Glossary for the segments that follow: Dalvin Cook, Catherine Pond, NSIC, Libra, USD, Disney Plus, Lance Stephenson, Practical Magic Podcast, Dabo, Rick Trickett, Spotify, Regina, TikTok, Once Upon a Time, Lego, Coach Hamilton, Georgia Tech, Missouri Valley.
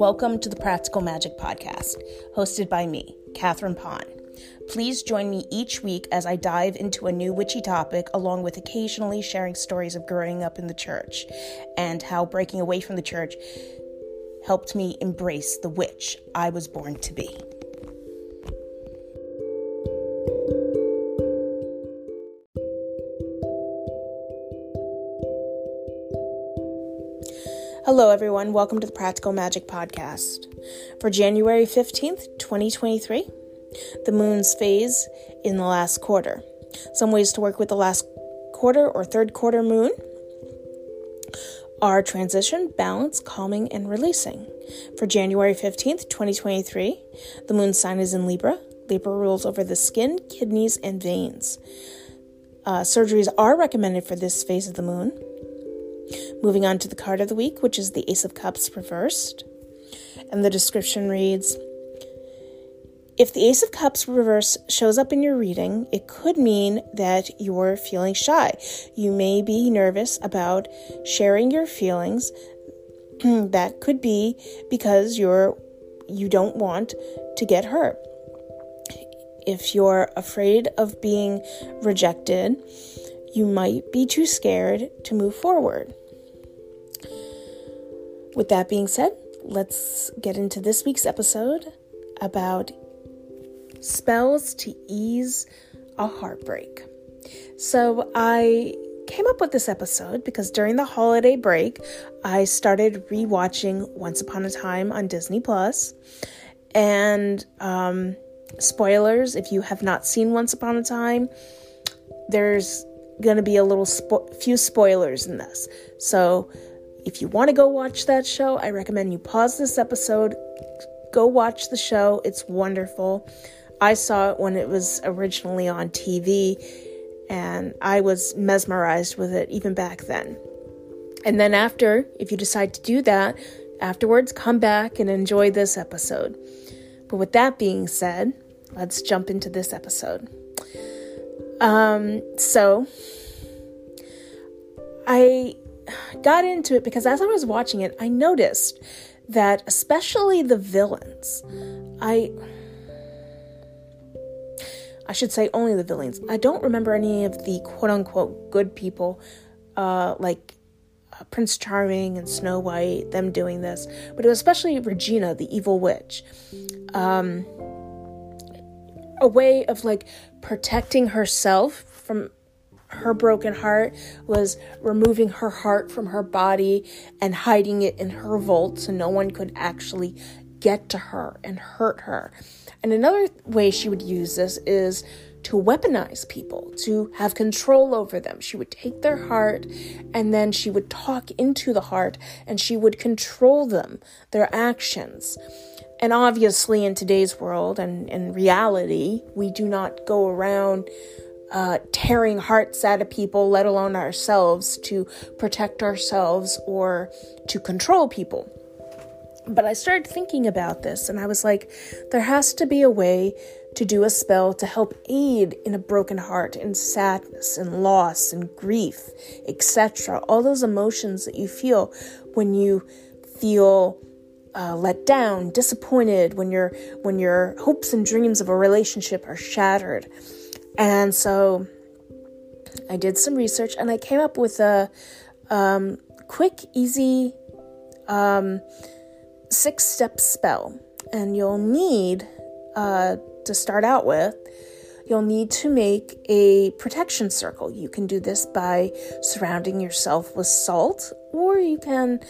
Welcome to the Practical Magic Podcast, hosted by me, Catherine Pond. Please join me each week as I dive into a new witchy topic, along with occasionally sharing stories of growing up in the church and how breaking away from the church helped me embrace the witch I was born to be. Hello everyone, welcome to the Practical Magic Podcast. For January 15th, 2023, the moon's phase in the last quarter. Some ways to work with the last quarter or third quarter moon are transition, balance, calming, and releasing. For January 15th, 2023, the moon sign is in Libra. Libra rules over the skin, kidneys, and veins. Surgeries are recommended for this phase of the moon. Moving on to the card of the week, which is the Ace of Cups reversed. And the description reads, if the Ace of Cups reverse shows up in your reading, it could mean that you're feeling shy. You may be nervous about sharing your feelings. That could be because you don't want to get hurt. If you're afraid of being rejected, you might be too scared to move forward. With that being said, let's get into this week's episode about spells to ease a heartbreak. So I came up with this episode because during the holiday break, I started rewatching Once Upon a Time on Disney Plus, and spoilers, if you have not seen Once Upon a Time, there's going to be a little few spoilers in this. So if you want to go watch that show, I recommend you pause this episode, go watch the show. It's wonderful. I saw it when it was originally on TV, and I was mesmerized with it even back then. And then after, if you decide to do that, afterwards, come back and enjoy this episode. But with that being said, let's jump into this episode. So I got into it because as I was watching it, I noticed that especially the villains, I should say only the villains. I don't remember any of the quote unquote good people, like Prince Charming and Snow White, them doing this, but it was especially Regina, the evil witch, a way of like protecting herself from her broken heart was removing her heart from her body and hiding it in her vault so no one could actually get to her and hurt her. And another way she would use this is to weaponize people, to have control over them. She would take their heart and then she would talk into the heart and she would control them, their actions. And obviously in today's world and in reality, we do not go around tearing hearts out of people, let alone ourselves, to protect ourselves or to control people. But I started thinking about this and I was like, there has to be a way to do a spell to help aid in a broken heart and sadness and loss and grief, etc. All those emotions that you feel when you feel let down, disappointed, when your hopes and dreams of a relationship are shattered. And so I did some research and I came up with a quick, easy 6-step spell. And you'll need to start out with, you'll need to make a protection circle. You can do this by surrounding yourself with salt, or you can,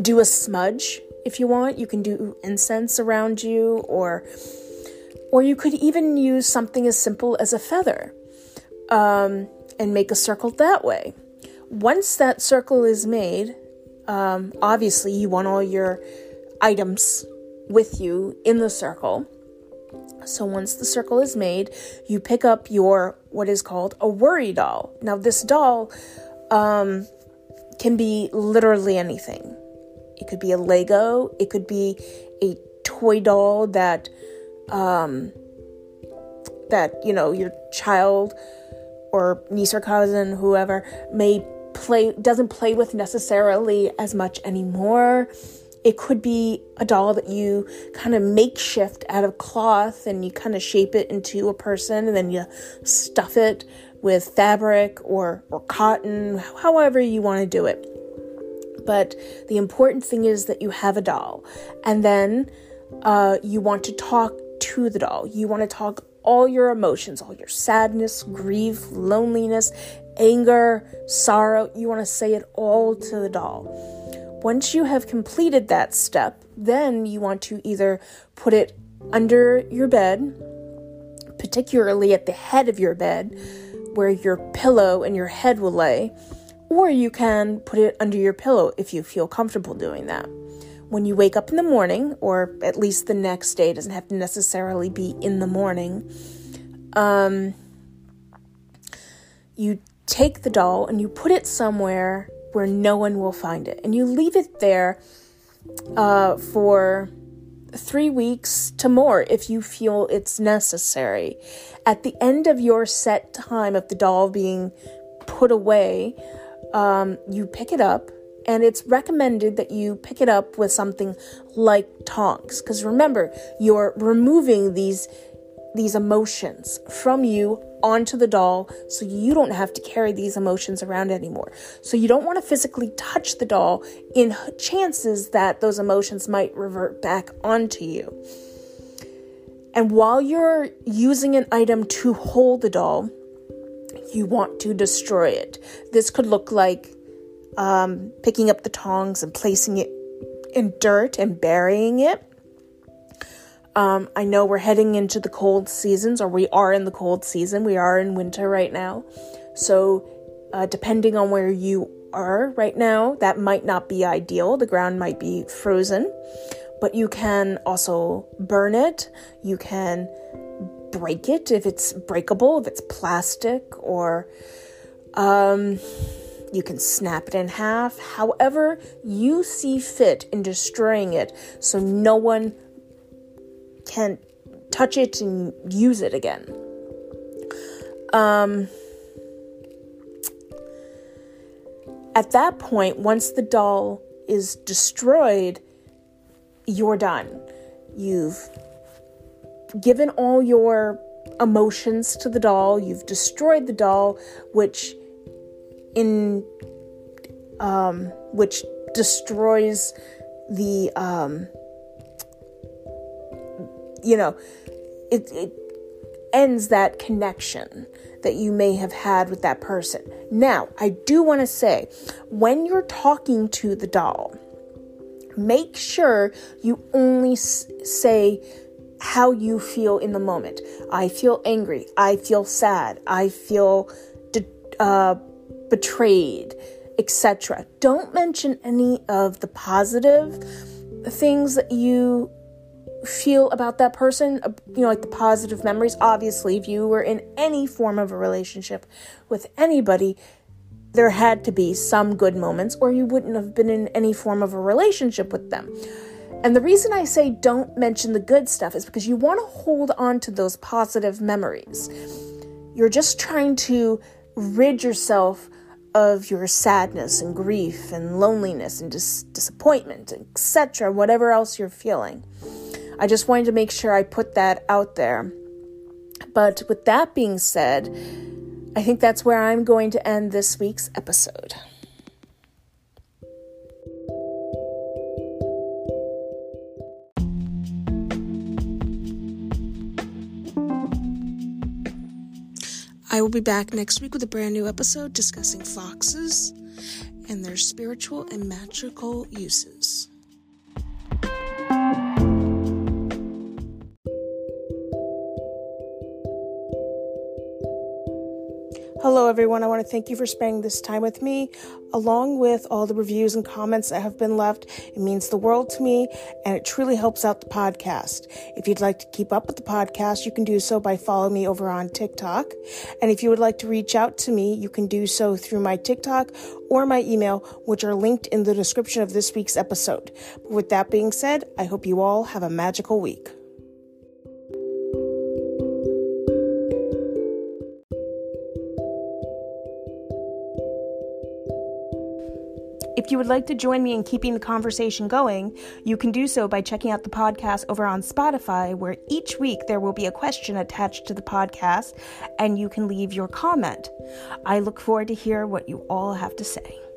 do a smudge if you want. You can do incense around you, or you could even use something as simple as a feather and make a circle that way. Once that circle is made, obviously you want all your items with you in the circle. So once the circle is made, you pick up your what is called a worry doll. Now this doll can be literally anything. It could be a Lego. It could be a toy doll that your child or niece or cousin, whoever, may doesn't play with necessarily as much anymore. It could be a doll that you kind of makeshift out of cloth and you kind of shape it into a person and then you stuff it with fabric or cotton, however you want to do it. But the important thing is that you have a doll, and then you want to talk to the doll. You want to talk all your emotions, all your sadness, grief, loneliness, anger, sorrow. You want to say it all to the doll. Once you have completed that step, then you want to either put it under your bed, particularly at the head of your bed, where your pillow and your head will lay, or you can put it under your pillow if you feel comfortable doing that. When you wake up in the morning, or at least the next day, it doesn't have to necessarily be in the morning, you take the doll and you put it somewhere where no one will find it. And you leave it there for 3 weeks to more if you feel it's necessary. At the end of your set time of the doll being put away, you pick it up, and it's recommended that you pick it up with something like tongs. Because remember, you're removing these emotions from you onto the doll, so you don't have to carry these emotions around anymore. So you don't want to physically touch the doll in chances that those emotions might revert back onto you. And while you're using an item to hold the doll, you want to destroy it. This could look like picking up the tongs and placing it in dirt and burying it. I know we're heading into the cold seasons, or we are in the cold season. We are in winter right now. So depending on where you are right now, that might not be ideal. The ground might be frozen. But you can also burn it. You can break it if it's breakable, if it's plastic, or you can snap it in half. However you see fit in destroying it, so no one can touch it and use it again. At that point, once the doll is destroyed, you're done. You've given all your emotions to the doll. You've destroyed the doll, which destroys the it ends that connection that you may have had with that person. Now, I do want to say, when you're talking to the doll, make sure you only say how you feel in the moment. I feel angry. I feel sad. I feel betrayed, etc. Don't mention any of the positive things that you feel about that person, like the positive memories. Obviously, if you were in any form of a relationship with anybody, there had to be some good moments, or you wouldn't have been in any form of a relationship with them. And the reason I say don't mention the good stuff is because you want to hold on to those positive memories. You're just trying to rid yourself of your sadness and grief and loneliness and disappointment, etc., whatever else you're feeling. I just wanted to make sure I put that out there. But with that being said, I think that's where I'm going to end this week's episode. I will be back next week with a brand new episode discussing foxes and their spiritual and magical uses. Hello everyone, I want to thank you for spending this time with me, along with all the reviews and comments that have been left. It means the world to me, and it truly helps out the podcast. If you'd like to keep up with the podcast, you can do so by following me over on TikTok. And if you would like to reach out to me, you can do so through my TikTok or my email, which are linked in the description of this week's episode. But with that being said, I hope you all have a magical week. If you would like to join me in keeping the conversation going, you can do so by checking out the podcast over on Spotify, where each week there will be a question attached to the podcast, and you can leave your comment. I look forward to hear what you all have to say.